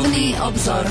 Duchovný obzor.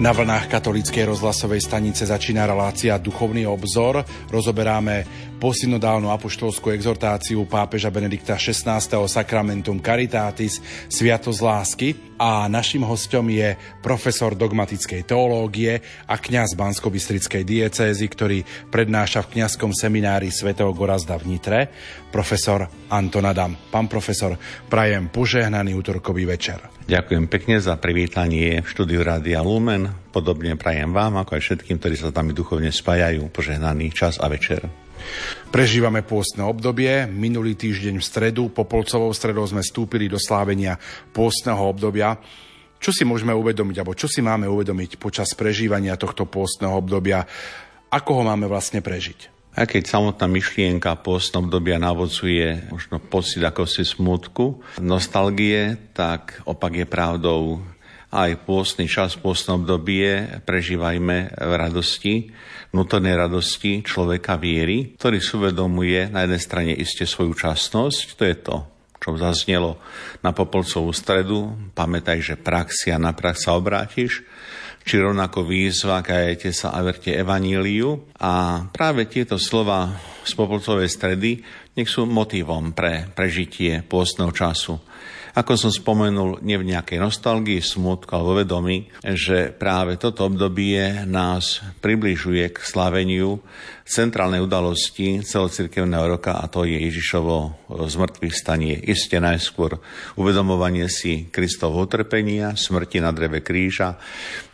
Na vlnách katolíckej rozhlasovej stanice začína relácia Duchovný obzor. Rozoberáme posynodálnu apoštolskú exhortáciu pápeža Benedikta XVI. Sacramentum Caritatis, Sviatosť lásky. A našim hostom je profesor dogmatickej teológie a kňaz Bansko-Bystrickej diecézy, ktorý prednáša v Kňazskom seminári sv. Gorazda v Nitre, profesor Anton Adam. Pán profesor, prajem požehnaný utorkový večer. Ďakujem pekne za privítanie v štúdiu Rádia Lumen. Podobne prajem vám, ako aj všetkým, ktorí sa s nami duchovne spájajú, požehnaný čas a večer. Prežívame pôstne obdobie. Minulý týždeň v stredu, Popolcovou stredou, sme vstúpili do slávenia pôstneho obdobia. Čo si môžeme uvedomiť, alebo čo si máme uvedomiť počas prežívania tohto pôstneho obdobia? Ako ho máme vlastne prežiť? A keď samotná myšlienka pôstneho obdobia navodzuje možno pocit akosi smutku, nostalgie, tak opak je pravdou. Aj pôstny čas, pôstne obdobie prežívajme v radosti, vnútornej radosti človeka viery, ktorý si uvedomuje na jednej strane iste svoju časnosť, to je to, čo zaznelo na Popolcovú stredu, pamätaj, že praxia na prax sa obrátiš, či rovnako výzva, kajete sa a verte evaníliu. A práve tieto slova z Popolcovej stredy nech sú motivom pre prežitie pôstneho času. Ako som spomenul, nie v nejakej nostalgii, smutku alebo vedomí, že práve toto obdobie nás približuje k slaveniu centrálnej udalosti celocirkevného roka, a to je Ježišovo zmŕtvychvstanie. Iste najskôr uvedomovanie si Kristovho utrpenia, smrti na dreve kríža,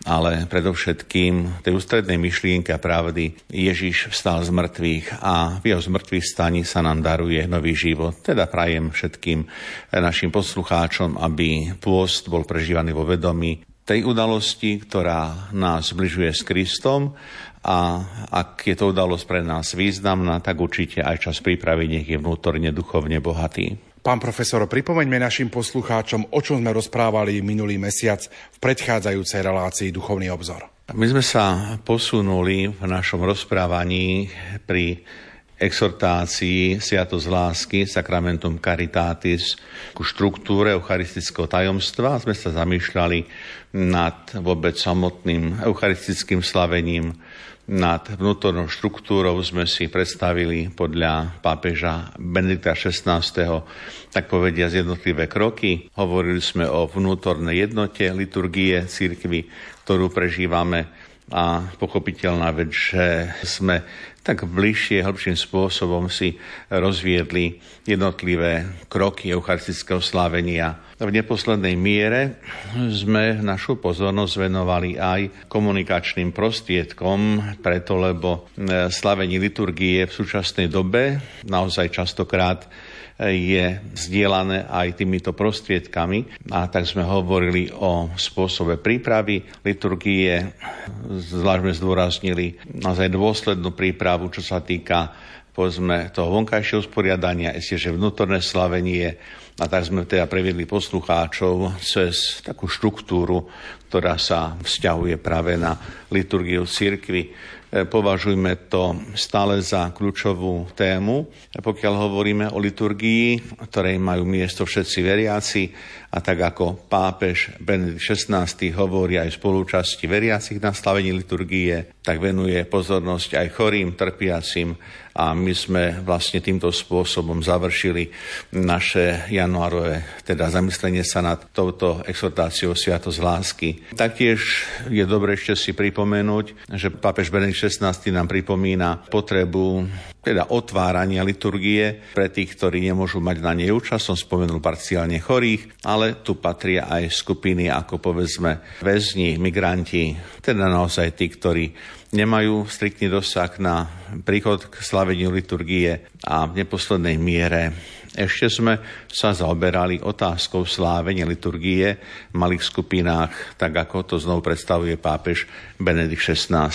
ale predovšetkým tej ústrednej myšlienke a pravdy Ježiš vstal z mŕtvych a v jeho zmŕtvychvstaní sa nám daruje nový život. Teda prajem všetkým našim poslucháčom, aby pôst bol prežívaný vo vedomí tej udalosti, ktorá nás zbližuje s Kristom, a ak je to udalosť pre nás významná, tak určite aj čas prípravy nech je vnútorne duchovne bohatý. Pán profesor, pripomeňme našim poslucháčom, o čom sme rozprávali minulý mesiac v predchádzajúcej relácii Duchovný obzor. My sme sa posunuli v našom rozprávaní pri exhortácii Sviatosť lásky, Sacramentum Caritatis, ku štruktúre eucharistického tajomstva. Sme sa zamýšľali nad vôbec samotným eucharistickým slavením, nad vnútornou štruktúrou. Sme si predstavili podľa pápeža Benedikta XVI, tak povedia, z jednotlivé kroky. Hovorili sme o vnútornej jednote liturgie cirkvi, ktorú prežívame, a pochopiteľná vec, že sme tak bližšie, hĺbším spôsobom si rozviedli jednotlivé kroky eucharistického slávenia. V neposlednej miere sme našu pozornosť venovali aj komunikačným prostriedkom, preto lebo slávenie liturgie v súčasnej dobe naozaj častokrát je zdieľané aj týmito prostriedkami, a tak sme hovorili o spôsobe prípravy liturgie, zvlášť sme zdôraznili naozaj dôslednú prípravu, čo sa týka povedzme toho vonkajšieho usporiadania, esteže vnútorné slavenie, a tak sme teda previedli poslucháčov cez takú štruktúru, ktorá sa vzťahuje práve na liturgiu cirkvi. Považujme to stále za kľúčovú tému, pokiaľ hovoríme o liturgii, ktorej majú miesto všetci veriaci, a tak ako pápež Benedikt XVI hovorí aj v spolúčasti veriacich na slavení liturgie, tak venuje pozornosť aj chorým, trpiacim, a my sme vlastne týmto spôsobom završili naše januárové, teda zamyslenie sa nad touto exhortáciou Sviatosť lásky. Taktiež je dobre ešte si pripomenúť, že pápež Benedikt XVI nám pripomína potrebu teda otvárania liturgie pre tých, ktorí nemôžu mať na nej účasť. Som spomenul parciálne chorých, ale tu patria aj skupiny, ako povedzme väzni, migranti, teda naozaj tí, ktorí nemajú striktný dosah na príchod k slaveniu liturgie. A v neposlednej miere ešte sme sa zaoberali otázkou slávenia liturgie v malých skupinách, tak ako to znovu predstavuje pápež Benedikt XVI.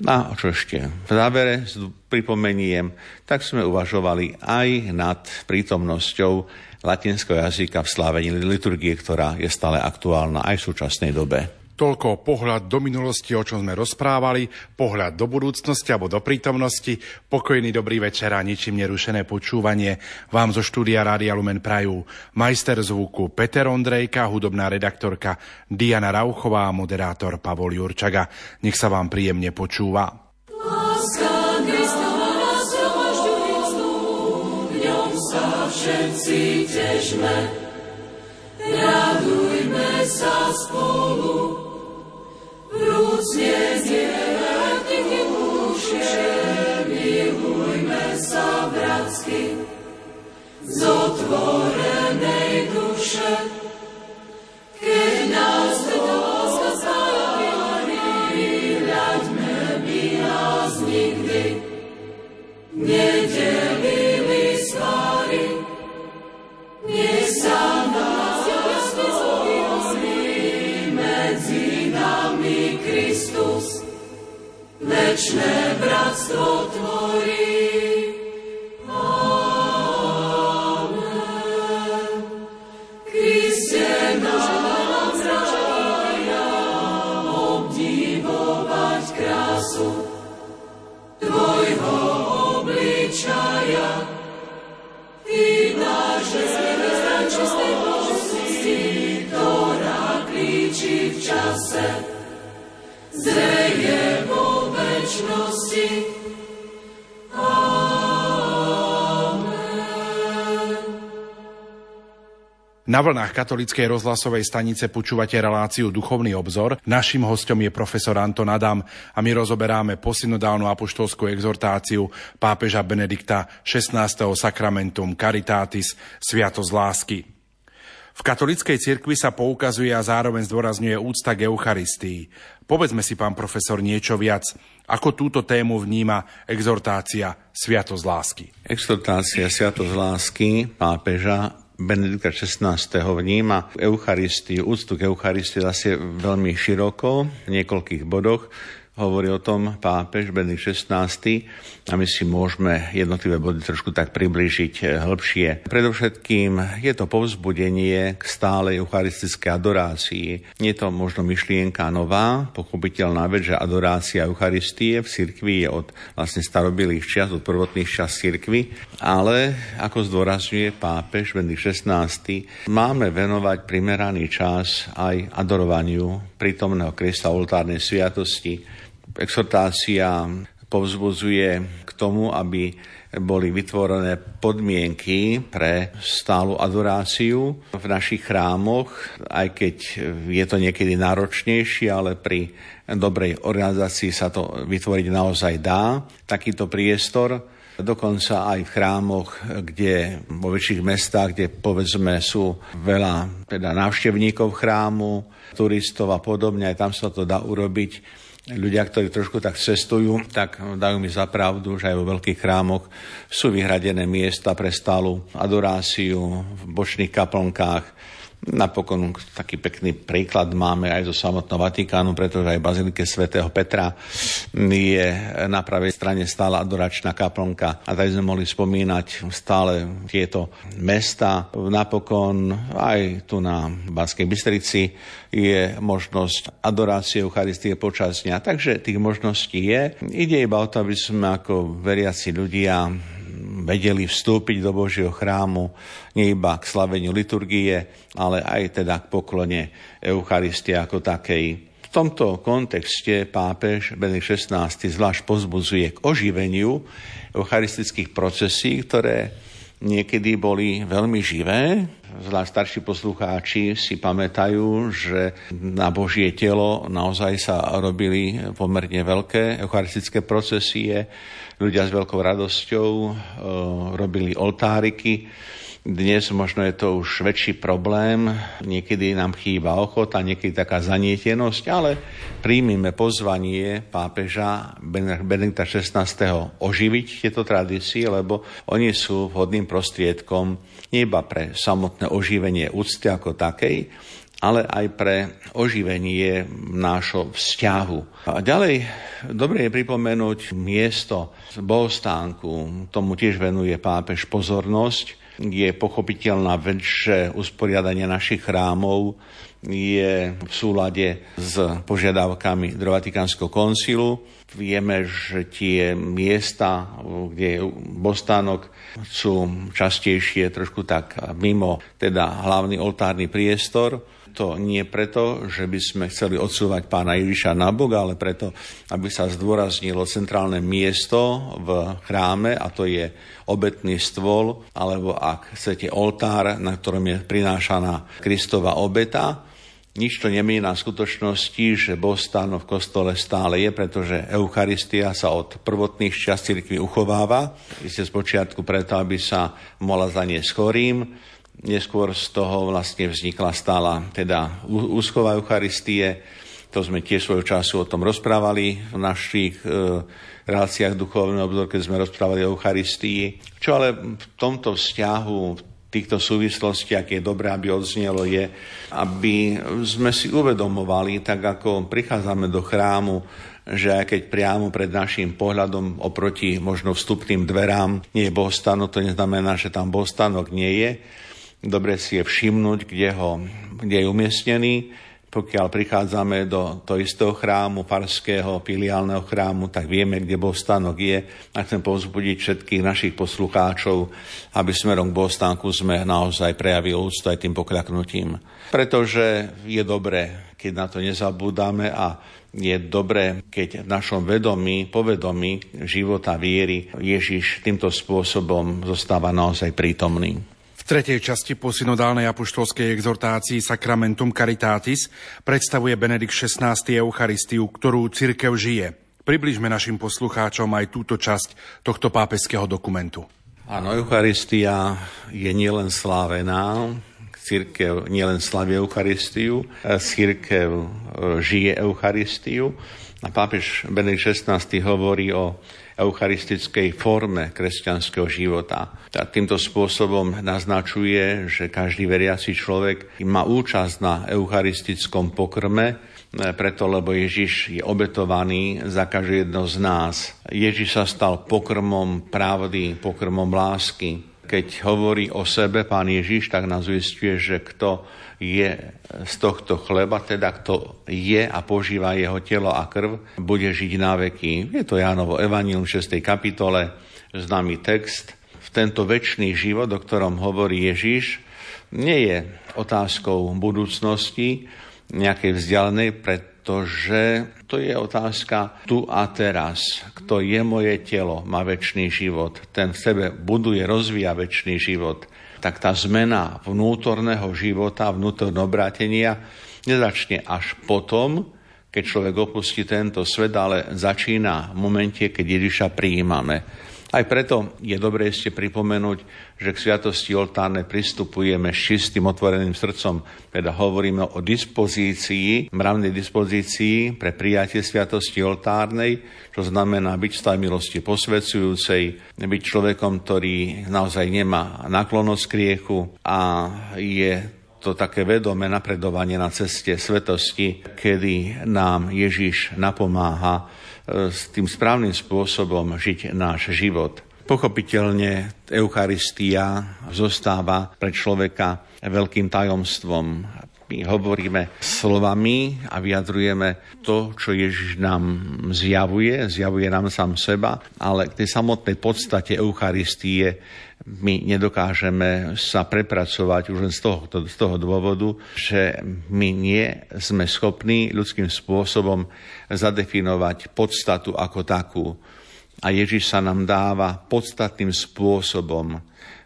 A čo ešte v závere pripomeniem, tak sme uvažovali aj nad prítomnosťou latinského jazyka v slávení liturgie, ktorá je stále aktuálna aj v súčasnej dobe. Toľko pohľad do minulosti, o čom sme rozprávali, pohľad do budúcnosti alebo do prítomnosti, pokojný dobrý večer a ničím nerušené počúvanie vám zo štúdia Rádia Lumen prajú majster zvuku Peter Ondrejka, hudobná redaktorka Diana Rauchová a moderátor Pavol Jurčaga. Nech sa vám príjemne počúva. Láska Kristova zhromaždujúcu, v ňom sa všetci tešme, radujme sa spolu. Vrúcne zdieľme tichým dušiam, milujme sa bratsky z otvorenej duše. Keď nás láska zaparí, hľaďme by nás nikdy nedelili svári. Nech sa nás rozhovorí medzi nami Kristus, večné bratstvo tvorí. Amen. Kriste nám zraja obdivovať krásu tvojho obličaja. Ty naše čistej božnosti, ktorá klíči v čase, zreje vo večnosti. Amen. Na vlnách katolíckej rozhlasovej stanice počúvate reláciu Duchovný obzor. Naším hostom je profesor Anton Adam a my rozoberáme posynodálnu apoštolskú exhortáciu pápeža Benedikta XVI. Sacramentum Caritatis, Sviatosť lásky. V katolíckej cirkvi sa poukazuje a zároveň zdôrazňuje úcta k Eucharistii. Povedzme si, pán profesor, niečo viac, ako túto tému vníma exhortácia Sviatosť lásky. Exhortácia Sviatosť lásky pápeža Benedikta XVI. Vníma Eucharistiu, úctu k Eucharistii zase veľmi široko, v niekoľkých bodoch. Hovorí o tom pápež Benedikt XVI a my si môžeme jednotlivé body trošku tak priblížiť hĺbšie. Predovšetkým je to povzbudenie k stálej eucharistickej adorácii. Je to možno myšlienka nová, pochopiteľná vec, že adorácia Eucharistie v cirkvi je od vlastne starobilých čias, od prvotných čias cirkvi, ale ako zdôrazňuje pápež Benedikt XVI, máme venovať primeraný čas aj adorovaniu prítomného Krista oltárnej sviatosti. Exhortácia povzbudzuje k tomu, aby boli vytvorené podmienky pre stálu adoráciu v našich chrámoch, aj keď je to niekedy náročnejšie, ale pri dobrej organizácii sa to vytvoriť naozaj dá, takýto priestor. Dokonca aj v chrámoch, kde vo väčších mestách, kde povedzme sú veľa teda návštevníkov chrámu, turistov a podobne, aj tam sa to dá urobiť. Ľudia, ktorí trošku tak cestujú, tak dajú mi za pravdu, že aj vo veľkých chrámoch sú vyhradené miesta pre stálu adoráciu v bočných kaplnkách. Napokon taký pekný príklad máme aj zo samotného Vatikánu, pretože aj v bazilike svätého Petra je na pravej strane stála adoračná kaplnka a tady sme mohli spomínať stále tieto mesta. Napokon aj tu na Banskej Bystrici je možnosť adorácie Eucharistie počas dňa, takže tých možností je. Ide iba o to, aby sme ako veriaci ľudia vedeli vstúpiť do Božieho chrámu nie iba k slaveniu liturgie, ale aj teda k poklone Eucharistie ako takej. V tomto kontexte pápež Benedikt XVI zvlášť pozbudzuje k oživeniu eucharistických procesí, ktoré niekedy boli veľmi živé. Zvlášť starší poslucháči si pamätajú, že na Božie telo naozaj sa robili pomerne veľké eucharistické procesie. Ľudia s veľkou radosťou robili oltáriky. Dnes možno je to už väčší problém. Niekedy nám chýba ochota, niekedy taká zanietenosť, ale príjmime pozvanie pápeža Benedikta XVI. Oživiť tieto tradície, lebo oni sú vhodným prostriedkom nie iba pre samotné oživenie úcty ako takej, ale aj pre oživenie nášho vzťahu. A ďalej, dobre je pripomenúť miesto bohostánku. Tomu tiež venuje pápež pozornosť. Je pochopiteľná vec, že usporiadanie našich chrámov je v súlade s požiadavkami Druhého vatikánskeho koncilu. Vieme, že tie miesta, kde je bostánok, sú častejšie trošku tak mimo teda hlavný oltárny priestor. To nie preto, že by sme chceli odsúvať pána Ježiša na Boga, ale preto, aby sa zdôraznilo centrálne miesto v chráme, a to je obetný stôl, alebo ak chcete oltár, na ktorom je prinášaná Kristova obeta. Nič to nemení na skutočnosti, že bostánok v kostole stále je, pretože Eucharistia sa od prvotných čias cirkvi uchováva. Isté spočiatku preto, aby sa mohla zaniesť chorým. Neskôr z toho vlastne vznikla stála teda úschova Eucharistie. To sme tiež svojho času o tom rozprávali v našich reláciách Duchovný obzor, keď sme rozprávali o Eucharistii. Čo ale v tomto vzťahu, v týchto súvislostiach je dobré, aby odznelo, je, aby sme si uvedomovali, tak ako prichádzame do chrámu, že aj keď priamo pred našim pohľadom oproti možno vstupným dverám nie je bohostánok, to neznamená, že tam bohostánok nie je. Dobre si je všimnúť, kde je umiestnený. Pokiaľ prichádzame do toho istého chrámu, farského, filiálneho chrámu, tak vieme, kde bohostánok je. A chcem povzbudiť všetkých našich poslucháčov, aby smerom k bohostánku sme naozaj prejavili úctu aj tým pokľaknutím. Pretože je dobré, keď na to nezabúdame, a je dobré, keď v našom vedomí, povedomí života viery Ježiš týmto spôsobom zostáva naozaj prítomný. V tretej časti posynodálnej apoštolskej exhortácii Sacramentum Caritatis predstavuje Benedikt XVI Eucharistiu, ktorú cirkev žije. Približme našim poslucháčom aj túto časť tohto pápežského dokumentu. Áno, Eucharistia je nielen slávená, cirkev nielen slaví Eucharistiu, cirkev žije Eucharistiu. A pápež Benedikt XVI hovorí o eucharistickej forme kresťanského života. A týmto spôsobom naznačuje, že každý veriaci človek má účasť na eucharistickom pokrme, preto lebo Ježiš je obetovaný za každé jedno z nás. Ježiš sa stal pokrmom pravdy, pokrmom lásky. Keď hovorí o sebe pán Ježiš, tak nás uisťuje, že kto je z tohto chleba, teda kto je a požíva jeho telo a krv, bude žiť na veky. Je to Jánovo evanjelium v 6. kapitole, známy text. V tento večný život, o ktorom hovorí Ježiš, nie je otázkou budúcnosti, nejakej vzdialenej, pretože to je otázka tu a teraz. Kto je moje telo, má večný život. Ten v sebe buduje, rozvíja večný život. Tak tá zmena vnútorného života, vnútorného obrátenia nezačne až potom, keď človek opustí tento svet, ale začína v momente, keď Ježiša prijímame. Aj preto je dobré ešte pripomenúť, že k sviatosti oltárnej pristupujeme s čistým otvoreným srdcom, teda hovoríme o dispozícii, mravnej dispozícii pre prijatie sviatosti oltárnej, čo znamená byť v milosti posvedzujúcej, byť človekom, ktorý naozaj nemá náklonnosť k hriechu, a je to také vedomé napredovanie na ceste svetosti, kedy nám Ježiš napomáha s tým správnym spôsobom žiť náš život. Pochopiteľne Eucharistia zostáva pre človeka veľkým tajomstvom. My hovoríme slovami a vyjadrujeme to, čo Ježiš nám zjavuje nám sám seba, ale k tej samotnej podstate Eucharistie my nedokážeme sa prepracovať už len z toho dôvodu, že my nie sme schopní ľudským spôsobom zadefinovať podstatu ako takú. a Ježiš sa nám dáva podstatným spôsobom.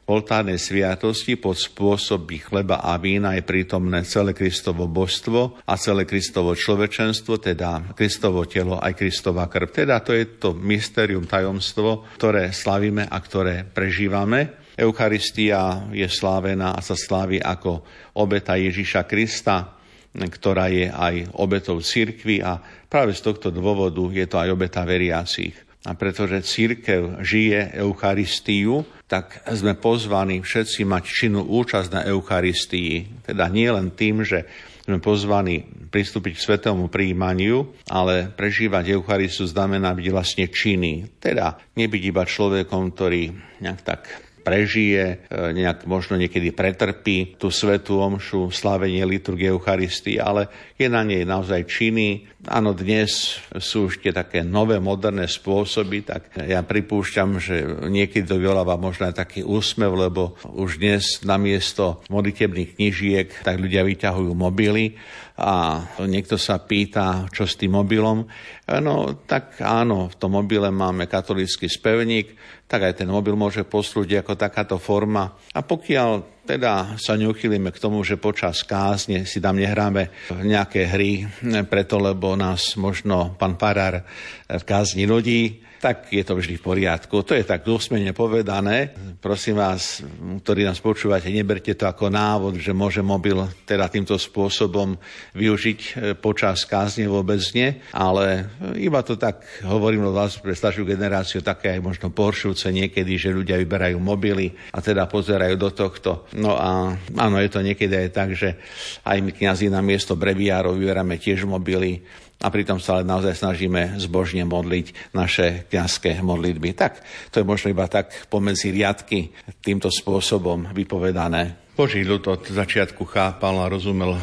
V oltárnej sviatosti pod spôsoby chleba a vína je prítomné celé Kristovo božstvo a celé Kristovo človečenstvo, teda Kristovo telo aj Kristova krv. Teda to je to mysterium, tajomstvo, ktoré slavíme a ktoré prežívame. Eucharistia je slávená a sa slávi ako obeta Ježiša Krista, ktorá je aj obetou cirkvi, a práve z tohto dôvodu je to aj obeta veriacich. A pretože cirkev žije Eucharistiu, tak sme pozvaní všetci mať činnú účasť na Eucharistii. Teda nie len tým, že sme pozvaní pristúpiť k svätému prijímaniu, ale prežívať Eucharistiu znamená byť vlastne činný. Teda nebyť iba človekom, ktorý nejak tak prežije, nejak možno niekedy pretrpí tú svätú omšu, slávenie liturgie Eucharistie, ale je na nej naozaj činný. Áno, dnes sú ešte také nové, moderné spôsoby, tak ja pripúšťam, že niekedy to vyvoláva možno aj taký úsmev, lebo už dnes namiesto modlitebných knižiek tak ľudia vyťahujú mobily a niekto sa pýta, čo s tým mobilom. No tak áno, v tom mobile máme katolícky spevník, tak aj ten mobil môže poslúžiť ako takáto forma. A pokiaľ teda sa neuchýlime k tomu, že počas kázne si tam nehráme nejaké hry, preto lebo nás možno pán farár v kázni nudí, tak je to vždy v poriadku. To je tak dosmene povedané. Prosím vás, ktorí nás počúvate, neberte to ako návod, že môže mobil teda týmto spôsobom využiť počas kázne, vôbec nie, ale iba to tak hovorím od vás pre staršiu generáciu, také aj možno poršujúce niekedy, že ľudia vyberajú mobily a teda pozerajú do tohto. No a áno, je to niekedy aj tak, že aj my kňazi na miesto breviárov vyberáme tiež mobily a pritom sa ale naozaj snažíme zbožne modliť naše kňazské modlitby. Tak to je možno iba tak pomedzi riadky týmto spôsobom vypovedané. Boží ľud od začiatku chápal a rozumel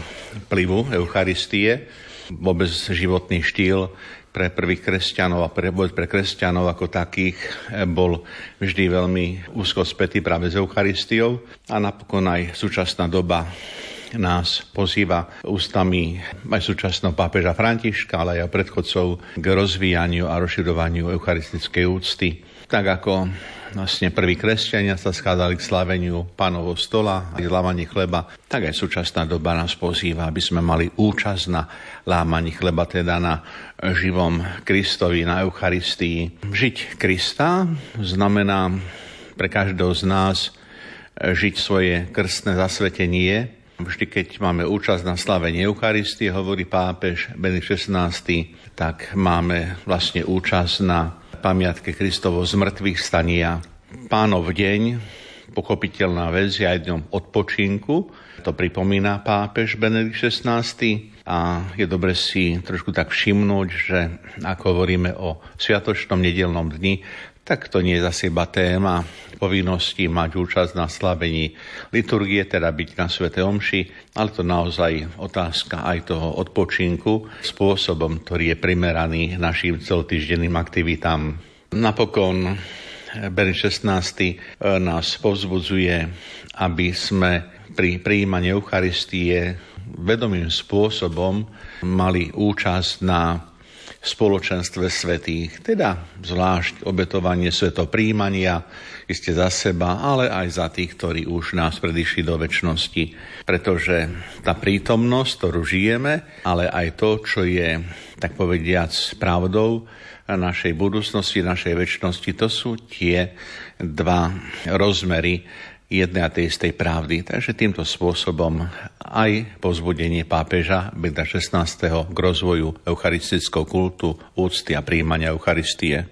vplyvu Eucharistie, vôbec životný štýl pre prvých kresťanov a pre kresťanov ako takých bol vždy veľmi úzko spätý práve s Eucharistiou, a napokon aj súčasná doba nás pozýva ústami aj súčasného pápeža Františka, ale aj predchodcov k rozvíjaniu a rozširovaniu eucharistickej úcty. Tak ako vlastne prví kresťania sa schádzali k slaveniu Pánovho stola a k lámaní chleba, tak aj súčasná doba nás pozýva, aby sme mali účasť na lámaní chleba, teda na živom Kristovi, na Eucharistii. Žiť Krista znamená pre každého z nás žiť svoje krstné zasvetenie. Vždy, keď máme účasť na slavení Eucharistie, hovorí pápež Benedikt XVI, tak máme vlastne účasť na pamiatke Kristovo zmrtvých stania. Pánov deň, pochopiteľná vec, je aj dňom odpočinku. To pripomína pápež Benedikt XVI. A je dobre si trošku tak všimnúť, že ako hovoríme o sviatočnom nedelnom dni, tak to nie je zase iba téma povinnosti mať účasť na slavení liturgie, teda byť na svätej omši, ale to naozaj otázka aj toho odpočinku spôsobom, ktorý je primeraný našim celotýždenným aktivitám. Napokon Benedikt XVI nás povzbudzuje, aby sme pri prijímaní Eucharistie vedomým spôsobom mali účasť na v spoločenstve svätých, teda zvlášť obetovanie svetoprijímania, iste za seba, ale aj za tých, ktorí už nás predišli do večnosti. Pretože tá prítomnosť, ktorú žijeme, ale aj to, čo je, tak povediac, pravdou našej budúcnosti, našej večnosti, to sú tie dva rozmery jednej a tej istej pravdy. Takže týmto spôsobom aj povzbudenie pápeža Benedikta XVI. K rozvoju eucharistického kultu, úcty a prijímania Eucharistie.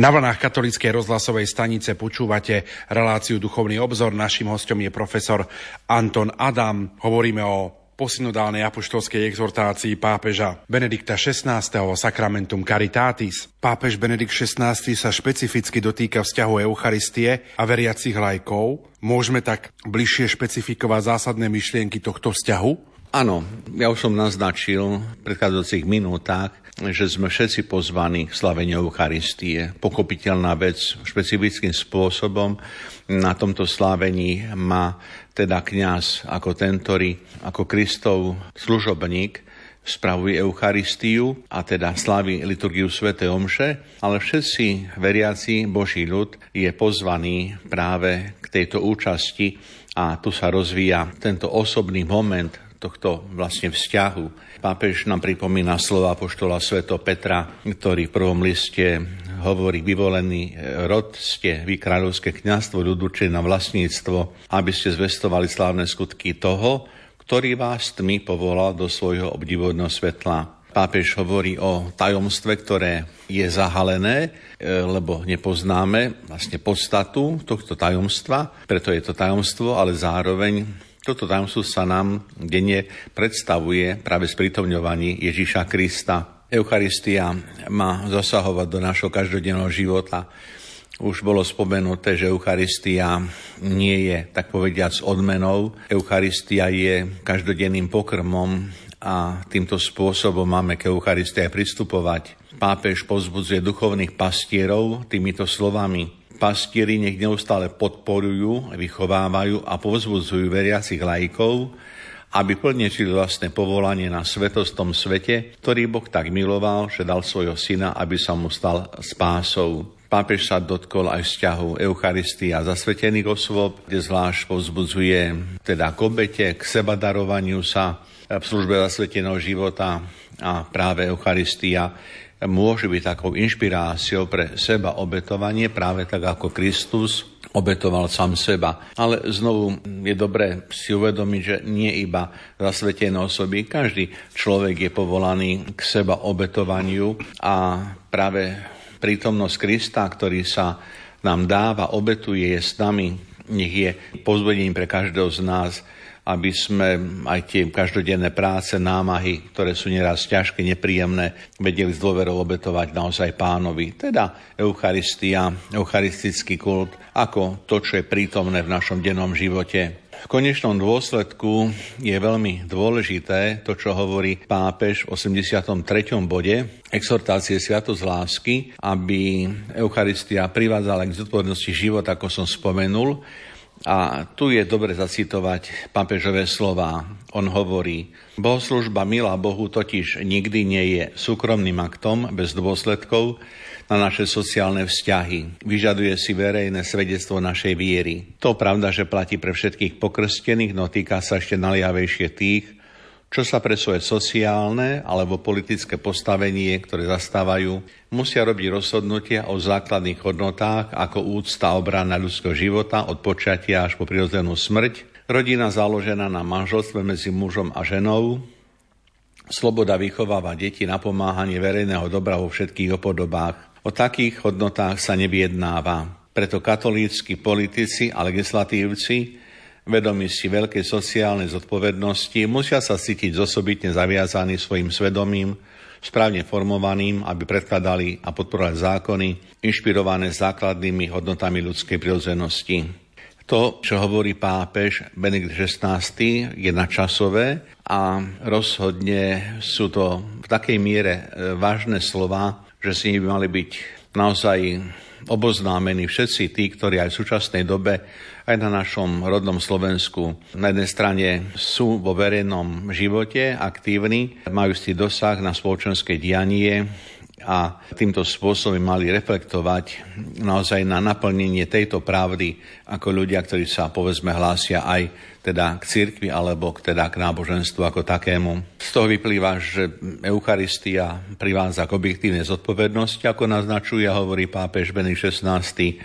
Na vlnách katolíckej rozhlasovej stanice počúvate reláciu Duchovný obzor. Naším hosťom je profesor Anton Adam. Hovoríme o posynodálnej apoštolskej exhortácii pápeža Benedikta XVI. O Sacramentum Caritatis. Pápež Benedikt XVI sa špecificky dotýka vzťahu Eucharistie a veriacich laikov. Môžeme tak bližšie špecifikovať zásadné myšlienky tohto vzťahu? Áno, ja už som naznačil v predchádzajúcich minútach, že sme všetci pozvaní k slaveniu Eucharistie. Pochopiteľná vec, špecifickým spôsobom na tomto slávení má teda kňaz ako ten, ktorý ako Kristov služobník spravuje Eucharistiu a teda slaví liturgiu svätej omše, ale všetci veriaci Boží ľud je pozvaný práve k tejto účasti a tu sa rozvíja tento osobný moment tohto vlastne vzťahu. Pápež nám pripomína slova apoštola sv. Petra, ktorý v prvom liste hovorí: vyvolený rod ste, vy kráľovské kňazstvo, ľudu na vlastníctvo, aby ste zvestovali slávne skutky toho, ktorý vás tmy povolal do svojho obdivodného svetla. Pápež hovorí o tajomstve, ktoré je zahalené, lebo nepoznáme vlastne podstatu tohto tajomstva, preto je to tajomstvo, ale zároveň toto tajomstvo sa nám denne predstavuje práve v sprítomňovaní Ježiša Krista. Eucharistia má zasahovať do našho každodenného života. Už bolo spomenuté, že Eucharistia nie je, tak povediac, odmenou. Eucharistia je každodenným pokrmom a týmto spôsobom máme k Eucharistii pristupovať. Pápež povzbudzuje duchovných pastierov týmito slovami: pastieri nech neustále podporujú, vychovávajú a povzbudzujú veriacich laikov, aby plnili vlastné povolanie na svetosť v tom svete, ktorý Boh tak miloval, že dal svojho syna, aby sa mu stal spásou. Pápež sa dotkol aj vzťahu Eucharistie a zasvetených osôb, kde zvlášť povzbudzuje teda k obete, k sebadarovaniu sa v službe zasveteného života, a práve Eucharistia môže byť takou inšpiráciou pre seba obetovanie, práve tak ako Kristus obetoval sám seba. Ale znovu je dobré si uvedomiť, že nie iba zasvetené osoby, každý človek je povolaný k seba obetovaniu a práve prítomnosť Krista, ktorý sa nám dáva, obetuje, je s nami, nech je pozvedením pre každého z nás, aby sme aj tie každodenné práce, námahy, ktoré sú neraz ťažké, nepríjemné, vedeli s dôverou obetovať naozaj Pánovi. Teda Eucharistia, eucharistický kult, ako to, čo je prítomné v našom dennom živote. V konečnom dôsledku je veľmi dôležité to, čo hovorí pápež v 83. bode exhortácie Sviatosť lásky, aby Eucharistia privádzala k zodpovednosti života, ako som spomenul. A tu je dobre zacitovať pápežové slova. On hovorí: bohoslužba milá Bohu totiž nikdy nie je súkromným aktom bez dôsledkov na naše sociálne vzťahy. Vyžaduje si verejné svedectvo našej viery. To pravda, že platí pre všetkých pokrstených, no týka sa ešte naliavejšie tých, čo sa pre svoje sociálne alebo politické postavenie, ktoré zastávajú, musia robiť rozhodnutia o základných hodnotách ako úcta, obrana ľudského života od počatia až po prirodzenú smrť, rodina založená na manželstve medzi mužom a ženou, sloboda vychovávať deti, napomáhanie verejného dobra vo všetkých opodobách. O takých hodnotách sa nevyjednáva. Preto katolícki politici a legislatívci, vedomí si veľkej sociálnej zodpovednosti, musia sa cítiť zosobitne zaviazaní svojim svedomím, správne formovaným, aby predkladali a podporovali zákony inšpirované základnými hodnotami ľudskej prirodzenosti. To, čo hovorí pápež Benedikt XVI, je nadčasové a rozhodne sú to v takej miere vážne slova, že si by mali byť naozaj oboznámení všetci tí, ktorí aj v súčasnej dobe aj na našom rodnom Slovensku na jednej strane sú vo verejnom živote aktívni, majú istý dosah na spoločenské dianie a týmto spôsobom mali reflektovať naozaj na naplnenie tejto pravdy ako ľudia, ktorí sa povedzme hlásia aj teda k cirkvi alebo teda k náboženstvu ako takému. Z toho vyplýva, že Eucharistia privádza k objektívnej zodpovednosti, ako naznačuje a hovorí pápež Benedikt XVI,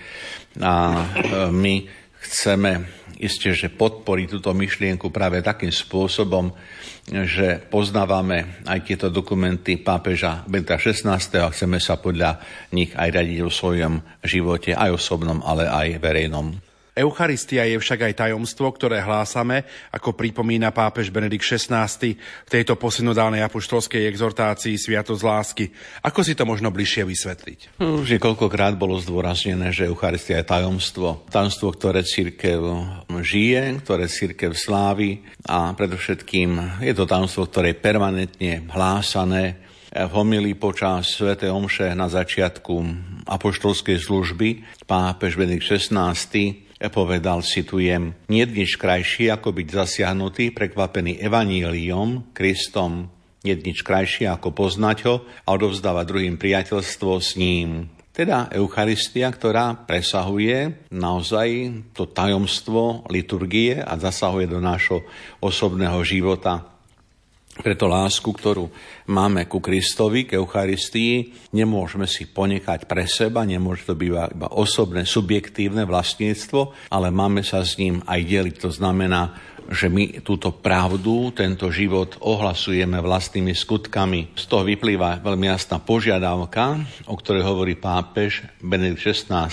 a my chceme isteže podporiť túto myšlienku práve takým spôsobom, že poznávame aj tieto dokumenty pápeža Benedikta XVI a chceme sa podľa nich aj radiť o svojom živote, aj osobnom, ale aj verejnom. Eucharistia je však aj tajomstvo, ktoré hlásame, ako pripomína pápež Benedikt XVI v tejto posynodálnej apoštolskej exhortácii Sviatosť lásky. Ako si to možno bližšie vysvetliť? Už niekoľkokrát bolo zdôraznené, že Eucharistia je tajomstvo. Tajomstvo, ktoré cirkev žije, ktoré cirkev slávi a predovšetkým je to tajomstvo, ktoré je permanentne hlásané v homílii počas svätej omše na začiatku apoštolskej služby. Pápež Benedikt XVI povedal, citujem, niet nič krajšie, ako byť zasiahnutý, prekvapený evaníliom, Kristom, niet nič krajšie, ako poznať ho a odovzdávať druhým priateľstvo s ním. Teda Eucharistia, ktorá presahuje naozaj to tajomstvo liturgie a zasahuje do nášho osobného života. Preto lásku, ktorú máme ku Kristovi, k Eucharistii, nemôžeme si ponechať pre seba, nemôže to byť iba osobné, subjektívne vlastníctvo, ale máme sa s ním aj deliť. To znamená, že my túto pravdu, tento život ohlasujeme vlastnými skutkami. Z toho vyplýva veľmi jasná požiadavka, o ktorej hovorí pápež Benedikt XVI,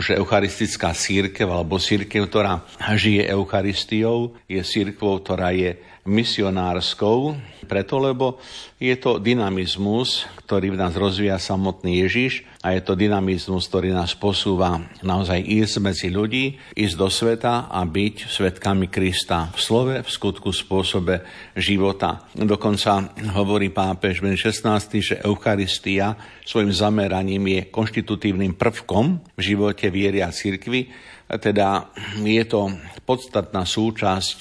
že eucharistická cirkev, alebo cirkev, ktorá žije Eucharistiou, je cirkvou, ktorá je misionárskou, preto lebo je to dynamizmus, ktorý v nás rozvíja samotný Ježiš a je to dynamizmus, ktorý nás posúva naozaj ísť medzi ľudí, ísť do sveta a byť svedkami Krista v slove, v skutku, spôsobe života. Dokonca hovorí pápež Benedikt XVI, že Eucharistia svojim zameraním je konštitutívnym prvkom v živote viery a cirkvi, teda je to podstatná súčasť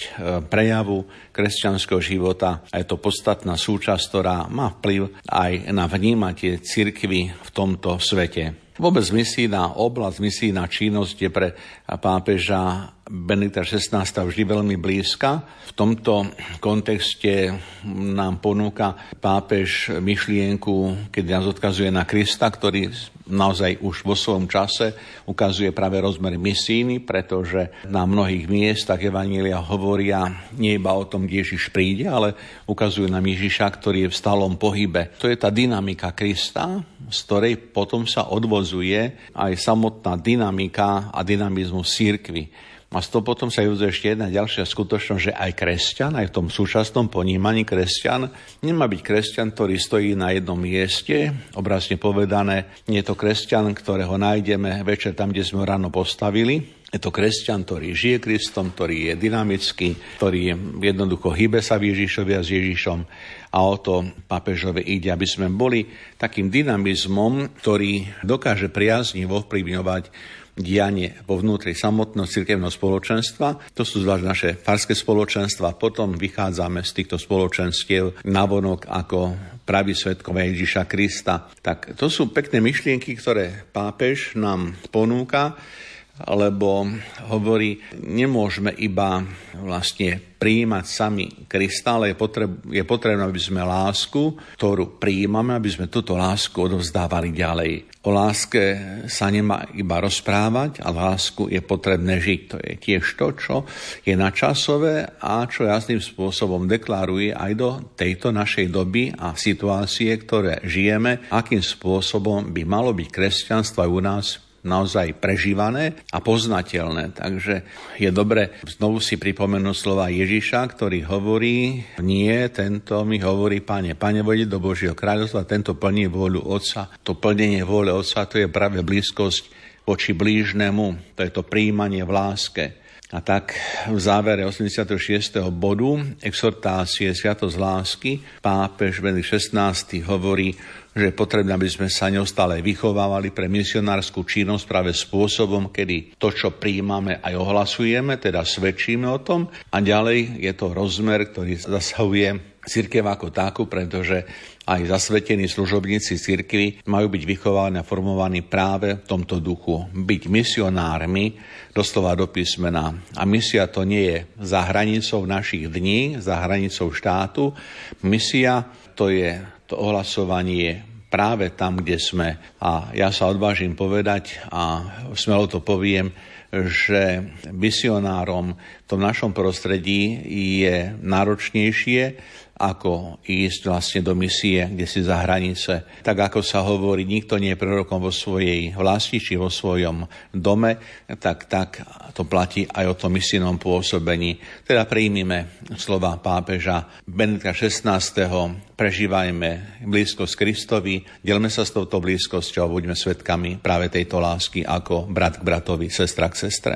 prejavu kresťanského života a je to podstatná súčasť, ktorá má vplyv aj na vnímatie cirkvi v tomto svete. Vôbec misijná oblasť, misijná činnosť je pre pápeža Benedikta XVI vždy veľmi blízka. V tomto kontexte nám ponúka pápež myšlienku, keď nás odkazuje na Krista, ktorý naozaj už vo svojom čase ukazuje práve rozmer misijný, pretože na mnohých miestach evanjelia hovoria nie iba o tom, kde Ježiš príde, ale ukazujú nám Ježiša, ktorý je v stálom pohybe. To je tá dynamika Krista, z ktorej potom sa odvozuje aj samotná dynamika a dynamizmus cirkvi. A z toho potom sa vyvodzuje ešte jedna ďalšia skutočnosť, že aj kresťan, aj v tom súčasnom ponímaní kresťan, nemá byť kresťan, ktorý stojí na jednom mieste, obrazne povedané, nie je to kresťan, ktorého nájdeme večer tam, kde sme ho ráno postavili. Je to kresťan, ktorý žije Kristom, ktorý je dynamický, ktorý jednoducho hýbe sa v Ježišovi a s Ježišom. A o to pápežovi ide, aby sme boli takým dynamizmom, ktorý dokáže priaznivo vplyvňovať dianie vo vnútri samotného cirkevného spoločenstva. To sú zvlášť naše farské spoločenstva. Potom vychádzame z týchto spoločenstiev navonok ako praví svedkovia Ježiša Krista. Tak to sú pekné myšlienky, ktoré pápež nám ponúka, lebo hovorí, nemôžeme iba vlastne prijímať sami Krista, ale je potrebné, aby sme lásku, ktorú prijímame, aby sme túto lásku odovzdávali ďalej. O láske sa nemá iba rozprávať, ale lásku je potrebné žiť. To je tiež to, čo je načasové a čo jasným spôsobom deklaruje aj do tejto našej doby a situácie, ktoré žijeme, akým spôsobom by malo byť kresťanstvo aj u nás naozaj prežívané a poznateľné. Takže je dobre znovu si pripomenúť slova Ježiša, ktorý hovorí, nie, tento mi hovorí, Pane, vojde do Božieho kráľovstva, tento plní vôľu Otca. To plnenie vôle Otca, to je práve blízkosť voči blížnemu, to je to prijímanie v láske. A tak v závere 86. bodu exhortácie Sviatosť lásky pápež Benedikt XVI hovorí, že je potrebné, aby sme sa neustále vychovávali pre misionárskú činnosť práve spôsobom, kedy to, čo prijímame, aj ohlasujeme, teda svedčíme o tom. A ďalej je to rozmer, ktorý zasahuje cirkev ako takú, pretože aj zasvetení služobníci cirkvi majú byť vychovaní a formovaní práve v tomto duchu. Byť misionármi, doslova do písmena. A misia to nie je za hranicou našich dní, za hranicou štátu. Misia to je to ohlasovanie práve tam, kde sme. A ja sa odvážim povedať a smelo to poviem, že misionárom v tom našom prostredí je náročnejšie, ako ísť vlastne do misie, kde si za hranice. Tak ako sa hovorí, nikto nie je prorokom vo svojej vlasti či vo svojom dome, tak to platí aj o tom misijnom pôsobení. Teda prijmime slova pápeža Benedikta XVI. Prežívajme blízkosť Kristovi, delme sa s touto blízkosťou, buďme svedkami práve tejto lásky ako brat k bratovi, sestra k sestre.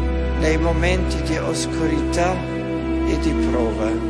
nei momenti di oscurità e di prova.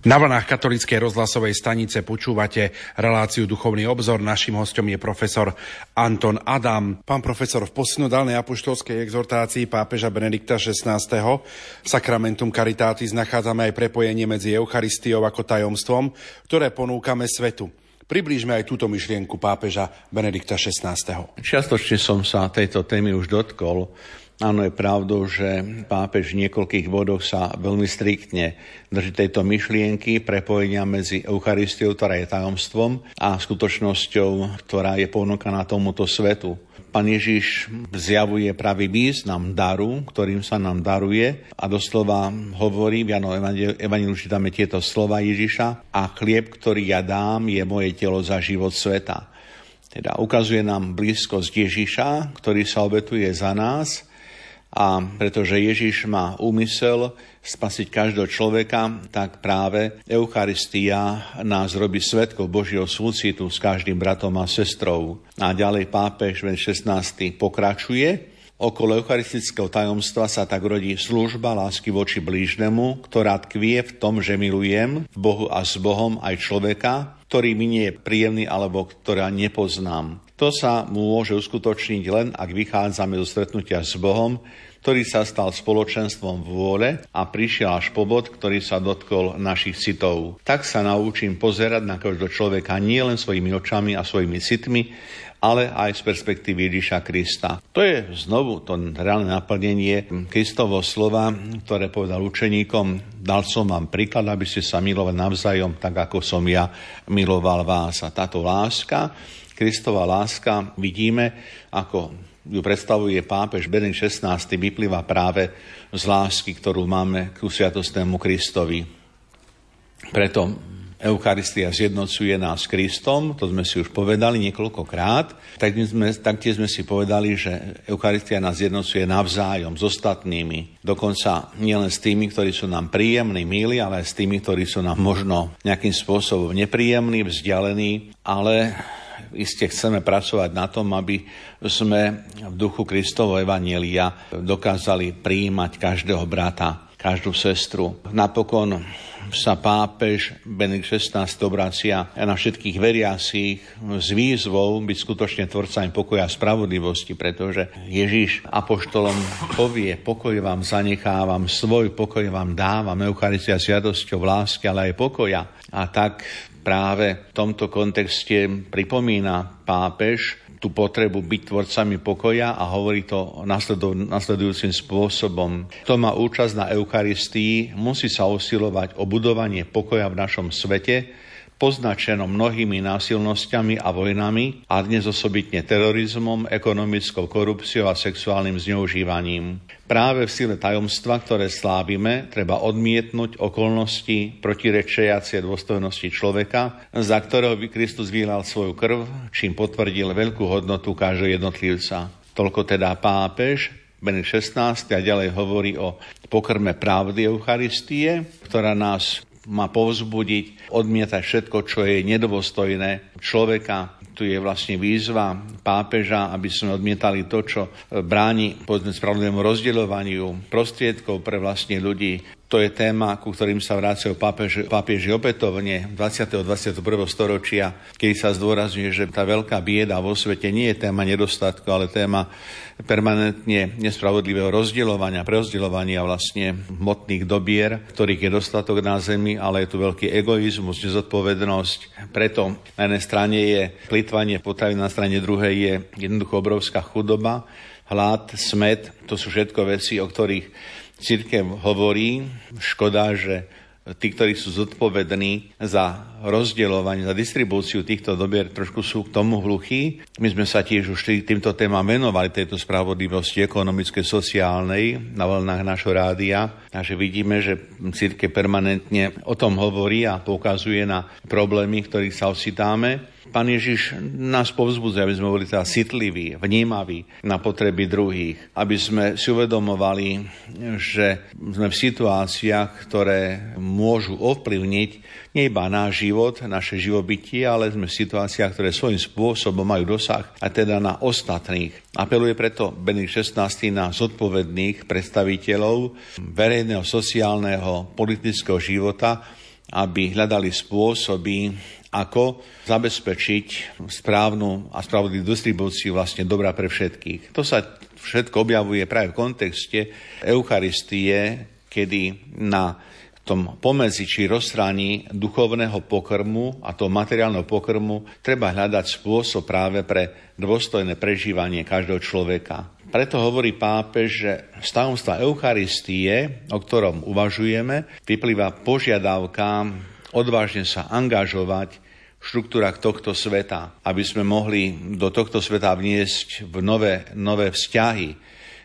Na vlnách katolíckej rozhlasovej stanice počúvate reláciu Duchovný obzor. Naším hosťom je profesor Anton Adam. Pán profesor, v posynodálnej apoštolskej exhortácii pápeža Benedikta XVI. Sacramentum Caritatis nachádzame aj prepojenie medzi Eucharistiou ako tajomstvom, ktoré ponúkame svetu. Priblížme aj túto myšlienku pápeža Benedikta XVI. Čiastočne som sa tejto témy už dotkol. Áno, je pravdou, že pápež v niekoľkých bodoch sa veľmi striktne drží tejto myšlienky, prepojenia medzi Eucharistiou, ktorá je tajomstvom, a skutočnosťou, ktorá je ponúkaná tomuto svetu. Pán Ježiš zjavuje pravý význam daru, ktorým sa nám daruje, a doslova hovorí, v Jánovom evanjeliu čítame tieto slova Ježiša: a chlieb, ktorý ja dám, je moje telo za život sveta. Teda ukazuje nám blízkosť Ježiša, ktorý sa obetuje za nás, a pretože Ježiš má úmysel spasiť každého človeka, tak práve Eucharistia nás robí svedkov Božieho súcitu s každým bratom a sestrou. A ďalej pápež Benedikt XVI. Pokračuje. Okolo eucharistického tajomstva sa tak rodí služba lásky voči blížnemu, ktorá tkvie v tom, že milujem v Bohu a s Bohom aj človeka, ktorý mi nie je príjemný alebo ktorá nepoznám. To sa môže uskutočniť len, ak vychádzame zo stretnutia s Bohom, ktorý sa stal spoločenstvom vôle a prišiel až po bod, ktorý sa dotkol našich citov. Tak sa naučím pozerať na každého človeka nielen svojimi očami a svojimi citmi, ale aj z perspektívy Ježiša Krista. To je znovu to reálne naplnenie Kristovo slova, ktoré povedal učeníkom: dal som vám príklad, aby ste sa milovali navzájom, tak ako som ja miloval vás. A táto láska, Kristova láska, vidíme, ako ju predstavuje pápež Benedikt XVI, vyplýva práve z lásky, ktorú máme ku sviatostnému Kristovi. Preto Eucharistia zjednocuje nás s Kristom, to sme si už povedali niekoľkokrát. Taktiež sme si povedali, že Eucharistia nás zjednocuje navzájom s ostatnými. Dokonca nielen s tými, ktorí sú nám príjemní, milí, ale aj s tými, ktorí sú nám možno nejakým spôsobom nepríjemní, vzdialení, ale iste chceme pracovať na tom, aby sme v duchu Kristovho evanjelia dokázali prijímať každého brata, každú sestru. Napokon sa pápež Benedikt XVI obracia na všetkých veriacich s výzvou byť skutočne tvorcami pokoja a spravodlivosti, pretože Ježiš apoštolom povie: pokoj vám zanechávam, svoj pokoj vám dávam. Eucharistia s radosťou, lásky, ale aj pokoja. A tak práve v tomto kontexte pripomína pápež tú potrebu byť tvorcami pokoja a hovorí to nasledujúcim spôsobom. Kto má účasť na Eucharistii, musí sa usilovať o budovanie pokoja v našom svete, poznačenom mnohými násilnosťami a vojnami, a dnes osobitne terorizmom, ekonomickou korupciou a sexuálnym zneužívaním. Práve v sile tajomstva, ktoré slávime, treba odmietnúť okolnosti protirečiace dôstojnosti človeka, za ktorého by Kristus vylial svoju krv, čím potvrdil veľkú hodnotu každého jednotlivca. Toľko teda pápež Benedikt XVI. A ďalej hovorí o pokrme pravdy Eucharistie, ktorá nás má povzbudiť odmietať všetko, čo je nedôstojné človeka. Tu je vlastne výzva pápeža, aby sme odmietali to, čo bráni spravodlivému rozdeľovaniu prostriedkov pre vlastne ľudí. To je téma, ku ktorým sa vracajú pápeži opätovne 20. a 21. storočia, keď sa zdôrazňuje, že tá veľká bieda vo svete nie je téma nedostatku, ale téma permanentne nespravodlivého rozdeľovania, prerozdeľovania vlastne hmotných dobier, ktorých je dostatok na zemi, ale je tu veľký egoizmus, nezodpovednosť. Preto na jednej strane je plytvanie potravín, na strane druhej je jednoducho obrovská chudoba, hlad, smäd. To sú všetko veci, o ktorých cirkev hovorí. Škoda, že tí, ktorí sú zodpovední za rozdeľovanie, za distribúciu týchto dobier, trošku sú k tomu hluchí. My sme sa tiež už týmto témam venovali, tejto spravodlivosti ekonomickej, sociálnej, na vlnách našho rádia. Takže vidíme, že cirkev permanentne o tom hovorí a poukazuje na problémy, ktorých sa ocitáme. Pán Ježiš nás povzbudzuje, aby sme boli teda citliví, vnímaví na potreby druhých, aby sme si uvedomovali, že sme v situáciách, ktoré môžu ovplyvniť nie iba náš život, naše živobytie, ale sme v situáciách, ktoré svojím spôsobom majú dosah a teda na ostatných. Apeluje preto Benedikt XVI na zodpovedných predstaviteľov verejného, sociálneho, politického života, aby hľadali spôsoby, ako zabezpečiť správnu a spravodlivú distribúciu vlastne dobra pre všetkých. To sa všetko objavuje práve v kontexte Eucharistie, kedy na tom pomedzi či rozstráni duchovného pokrmu a toho materiálneho pokrmu treba hľadať spôsob práve pre dôstojné prežívanie každého človeka. Preto hovorí pápež, že z tajomstva Eucharistie, o ktorom uvažujeme, vyplýva požiadavka odvážne sa angažovať v štruktúrach tohto sveta, aby sme mohli do tohto sveta vniesť v nové vzťahy,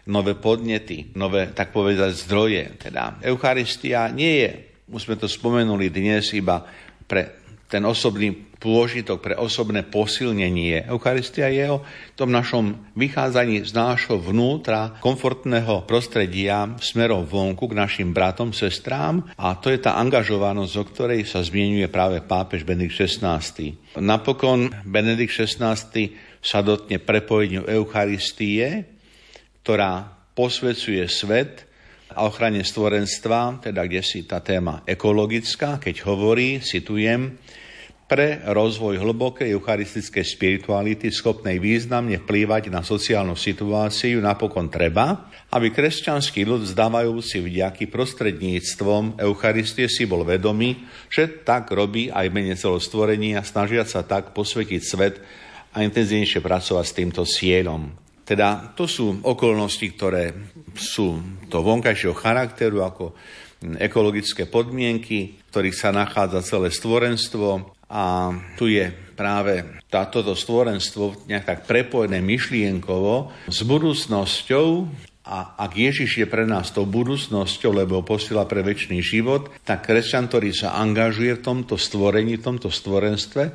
nové podnety, nové, tak povedať, zdroje. Teda Eucharistia nie je, už sme to spomenuli dnes, iba pre ten osobný pôžitok, pre osobné posilnenie. Eucharistia je o tom našom vychádzaní z nášho vnútra komfortného prostredia smerom vonku k našim bratom, sestrám, a to je tá angažovanosť, o ktorej sa zmieňuje práve pápež Benedikt XVI. Napokon Benedikt XVI sa dotkne prepojeniu Eucharistie, ktorá posvecuje svet a ochrane stvorenstva, teda kde si tá téma ekologická, keď hovorí, citujem, pre rozvoj hlbokej eucharistickej spirituality schopnej významne vplývať na sociálnu situáciu napokon treba, aby kresťanský ľud vzdávajúci vďaky prostredníctvom Eucharistie si bol vedomý, že tak robí aj mene celostvorenia, snažiať sa tak posvetiť svet a intenzívnejšie pracovať s týmto cieľom. Teda to sú okolnosti, ktoré sú to vonkajšieho charakteru, ako ekologické podmienky, v ktorých sa nachádza celé stvorenstvo, a tu je práve toto stvorenstvo nejak tak prepojené myšlienkovo s budúcnosťou, a ak Ježiš je pre nás tou budúcnosťou, lebo posiela pre večný život, tak kresťan, ktorý sa angažuje v tomto stvorení, v tomto stvorenstve,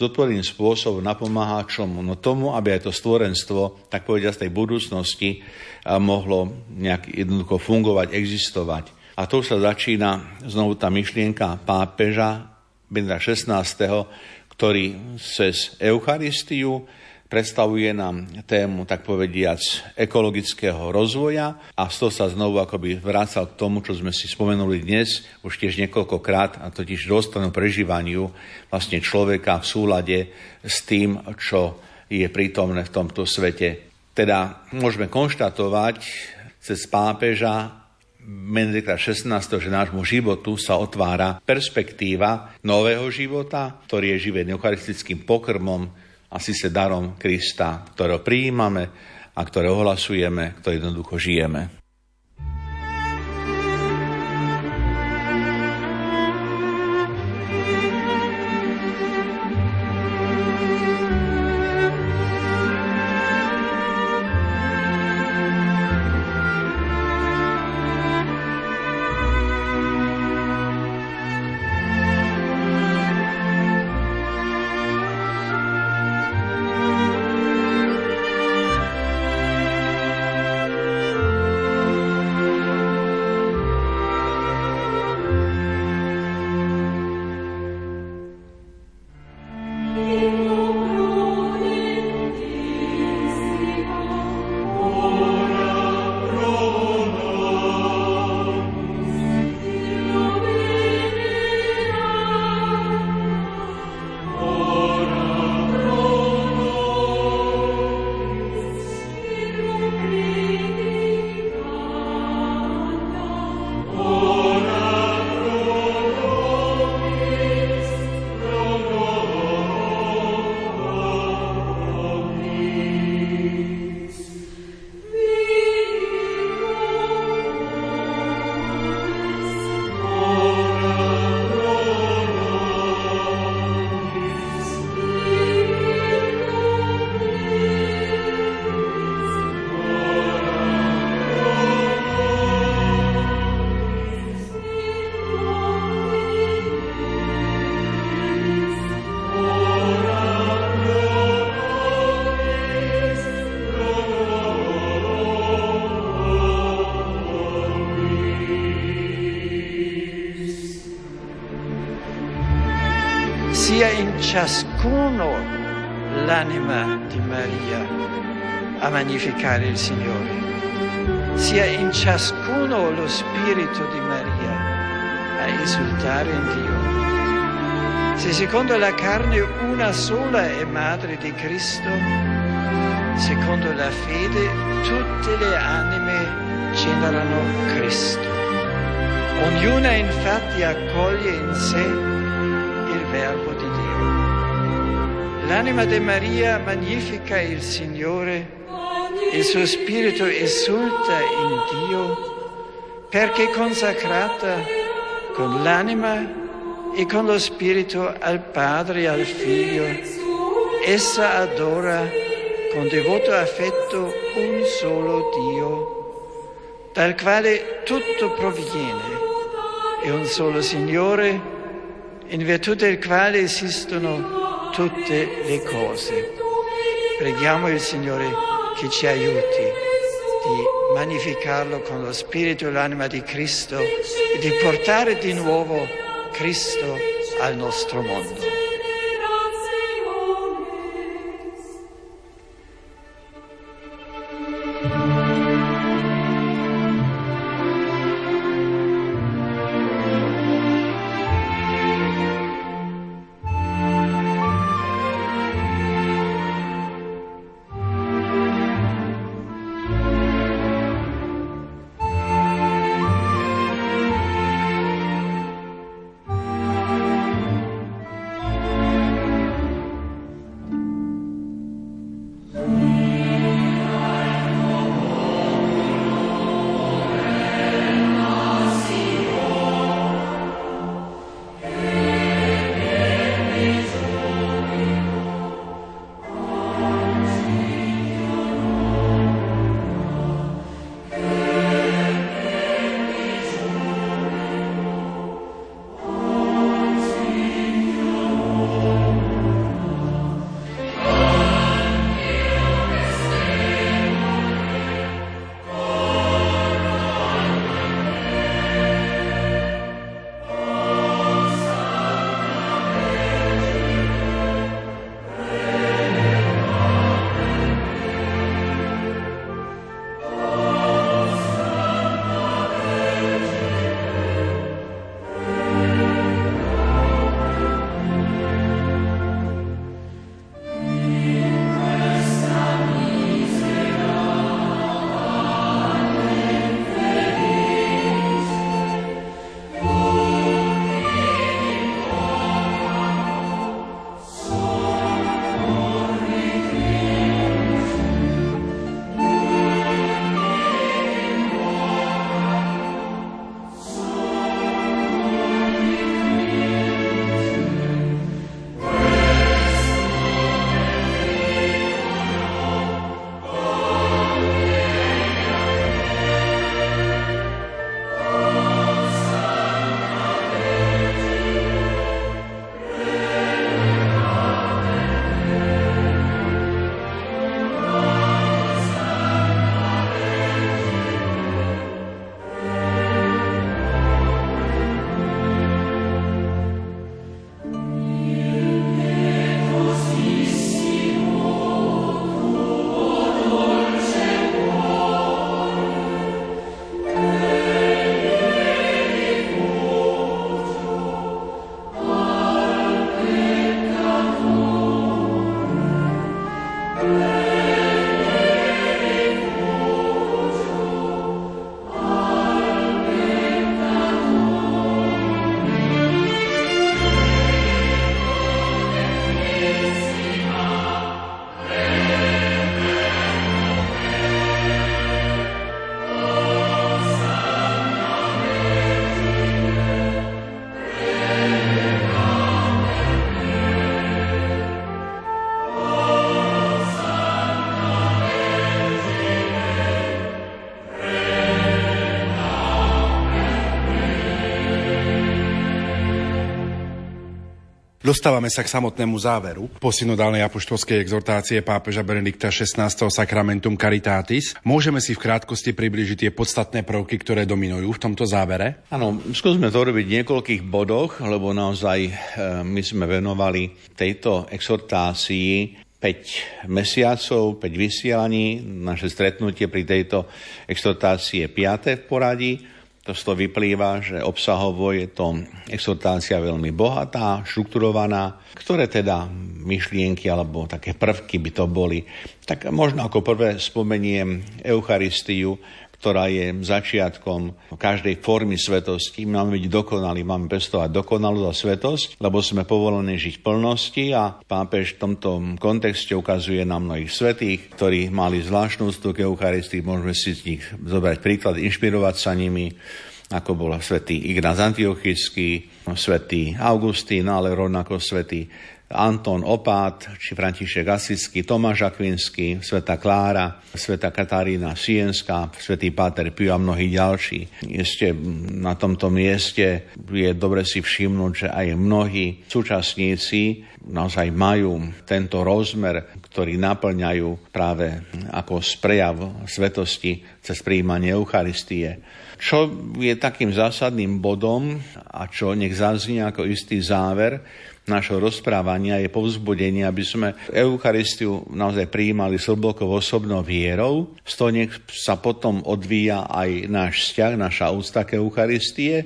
zodpovedným spôsobom napomáha čomu? No tomu, aby aj to stvorenstvo, tak povedať, z tej budúcnosti mohlo nejak jednoducho fungovať, existovať. A to sa začína znovu tá myšlienka pápeža Benedikta XVI, ktorý cez Eucharistiu predstavuje nám tému, tak povediac, ekologického rozvoja, a z toho sa znovu akoby vracal k tomu, čo sme si spomenuli dnes už tiež niekoľkokrát, a totiž dôstojnému prežívaniu vlastne človeka v súlade s tým, čo je prítomné v tomto svete. Teda môžeme konštatovať cez pápeža Benedikta XVI, že nášmu životu sa otvára perspektíva nového života, ktorý je živený eucharistickým pokrmom, a síce darom Krista, ktorého prijímame a ktoré ohlasujeme, ktoré jednoducho žijeme. sia in ciascuno l'anima di Maria a magnificare il Signore, sia in ciascuno lo spirito di Maria a esultare in Dio. Se secondo la carne una sola è madre di Cristo, secondo la fede tutte le anime generano Cristo. Ognuna infatti accoglie in sé il Verbo di Dio. L'anima di Maria magnifica il Signore, il suo spirito esulta in Dio, perché consacrata con l'anima e con lo spirito al Padre e al Figlio, essa adora con devoto affetto un solo Dio, dal quale tutto proviene. È un solo Signore, in virtù del quale esistono tutte le cose. Preghiamo il Signore che ci aiuti di magnificarlo con lo spirito e l'anima di Cristo e di portare di nuovo Cristo al nostro mondo. Dostávame sa k samotnému záveru posynodálnej apoštolskej exhortácie pápeža Benedikta XVI. Sacramentum Caritatis. Môžeme si v krátkosti priblížiť tie podstatné prvky, ktoré dominujú v tomto závere? Áno, skúsme to robiť v niekoľkých bodoch, lebo naozaj my sme venovali tejto exhortácii 5 mesiacov, 5 vysielaní, naše stretnutie pri tejto exhortácii je 5. v poradí. To z toho vyplýva, že obsahovo je to exhortácia veľmi bohatá, štrukturovaná, ktoré teda myšlienky alebo také prvky by to boli. Tak možno ako prvé spomeniem Eucharistiu, ktorá je začiatkom každej formy svetosti. Máme byť dokonalí, máme pestovať dokonalú za svetosť, lebo sme povolení žiť v plnosti a pápež v tomto kontexte ukazuje na mnohých svätých, ktorí mali zvláštnu úctu k Eucharistii, môžeme si z nich zobrať príklad, inšpirovať sa nimi, ako bol svätý Ignác Antiochický, svätý Augustín, ale rovnako svätý Anton opát, či František Assiský, Tomáš Akvinský, Sv. Klára, Sv. Katarína Sienská, Sv. Páter Pio a mnohí ďalší. Ešte na tomto mieste je dobre si všimnúť, že aj mnohí súčasníci naozaj majú tento rozmer, ktorý naplňajú práve ako prejav svetosti cez prijímanie Eucharistie. Čo je takým zásadným bodom a čo nech zaznie ako istý záver našho rozprávania je povzbudenie, aby sme Eucharistiu naozaj prijímali s hlbokou osobnou vierou. Z toho nech sa potom odvíja aj náš vzťah, naša úcta k Eucharistie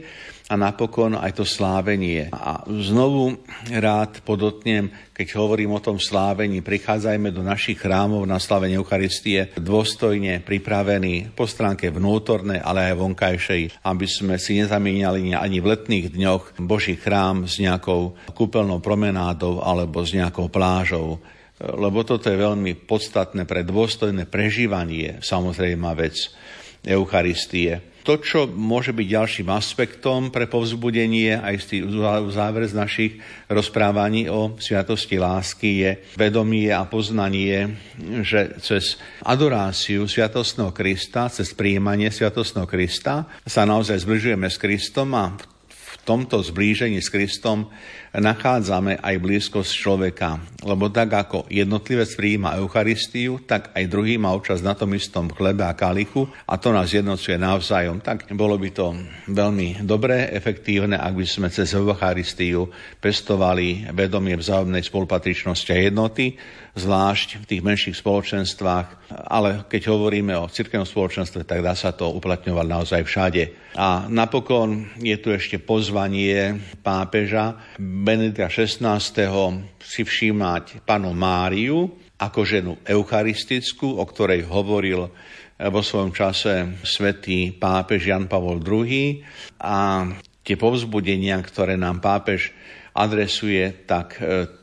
a napokon aj to slávenie. A znovu rád podotnem, keď hovorím o tom slávení, prichádzajme do našich chrámov na slávenie Eucharistie dôstojne pripravení po stránke vnútornej, ale aj vonkajšej, aby sme si nezamieňali ani v letných dňoch Boží chrám s nejakou kúpeľnou promenádou alebo s nejakou plážou. Lebo toto je veľmi podstatné pre dôstojné prežívanie, samozrejme vec Eucharistie. To, čo môže byť ďalším aspektom pre povzbudenie aj záver z našich rozprávaní o sviatosti lásky je vedomie a poznanie, že cez adoráciu sviatostného Krista, cez prijímanie sviatostného Krista sa naozaj zbližujeme s Kristom a v tomto zblížení s Kristom nachádzame aj blízkosť človeka. Lebo tak, ako jednotlivec prijíma Eucharistiu, tak aj druhý má účasť na tom istom chlebe a kalichu a to nás jednocuje navzájom. Tak bolo by to veľmi dobré, efektívne, ak by sme cez Eucharistiu pestovali vedomie vzájomnej spolupatričnosti a jednoty, zvlášť v tých menších spoločenstvách. Ale keď hovoríme o cirkevnom spoločenstve, tak dá sa to uplatňovať naozaj všade. A napokon je tu ešte pozvanie pápeža Benedikta XVI. Si všímať panu Máriu ako ženu eucharistickú, o ktorej hovoril vo svojom čase svätý pápež Ján Pavol II. A tie povzbudenia, ktoré nám pápež adresuje, tak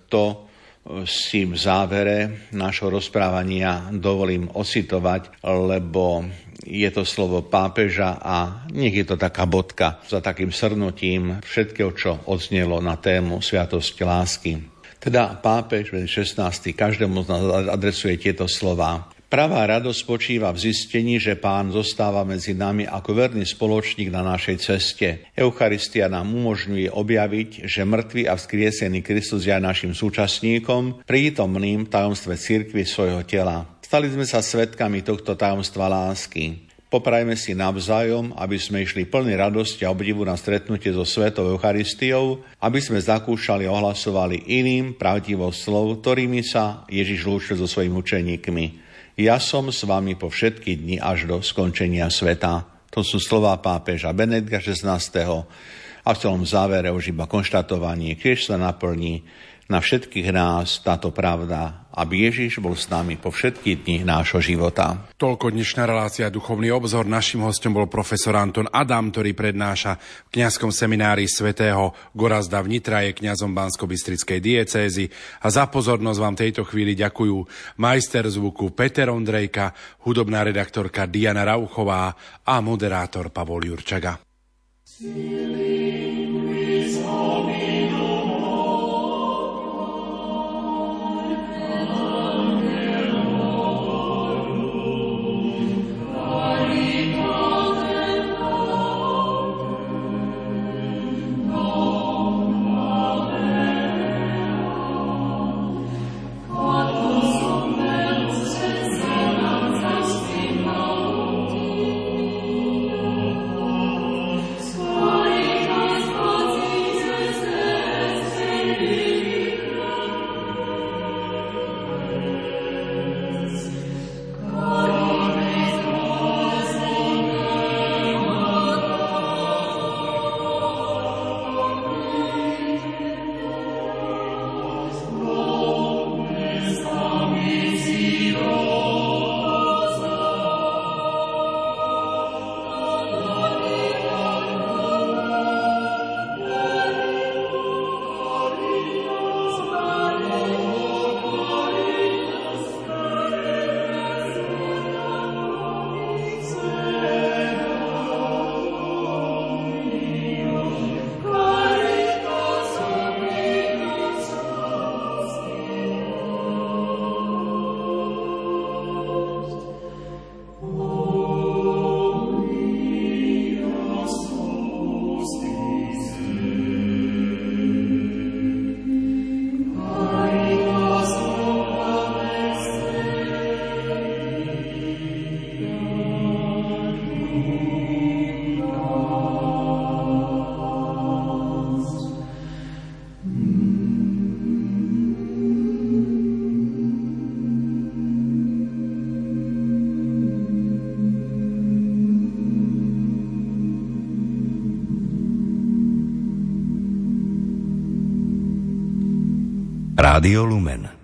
to s tým v závere nášho rozprávania dovolím ocitovať, lebo je to slovo pápeža a nech je to taká bodka za takým shrnutím všetkého, čo odznelo na tému sviatosti lásky. Teda pápež XVI. Každému z nás adresuje tieto slová. Pravá radosť spočíva v zistení, že Pán zostáva medzi nami ako verný spoločník na našej ceste. Eucharistia nám umožňuje objaviť, že mŕtvy a vzkriesený Kristus je našim súčasníkom, prítomným v tajomstve cirkvi svojho tela. Stali sme sa svedkami tohto tajomstva lásky. Poprajme si navzájom, aby sme išli plný radosti a obdivu na stretnutie so svetou Eucharistiou, aby sme zakúšali a ohlasovali iným pravdivosť slov, ktorými sa Ježiš lúčil so svojimi učeníkmi. Ja som s vami po všetky dni až do skončenia sveta. To sú slová pápeža Benedikta XVI. A v celom závere už iba konštatovanie, kiež sa naplní na všetkých nás táto pravda, aby Ježiš bol s nami po všetky dni nášho života. Toľko dnešná relácia Duchovný obzor. Naším hostom bol profesor Anton Adam, ktorý prednáša v Kňazskom seminári sv. Gorazda v Nitra, je kňazom Bansko-Bystrickej diecézy. A za pozornosť vám tejto chvíli ďakujú majster zvuku Peter Ondrejka, hudobná redaktorka Diana Rauchová a moderátor Pavol Jurčaga. Rádio Lumen.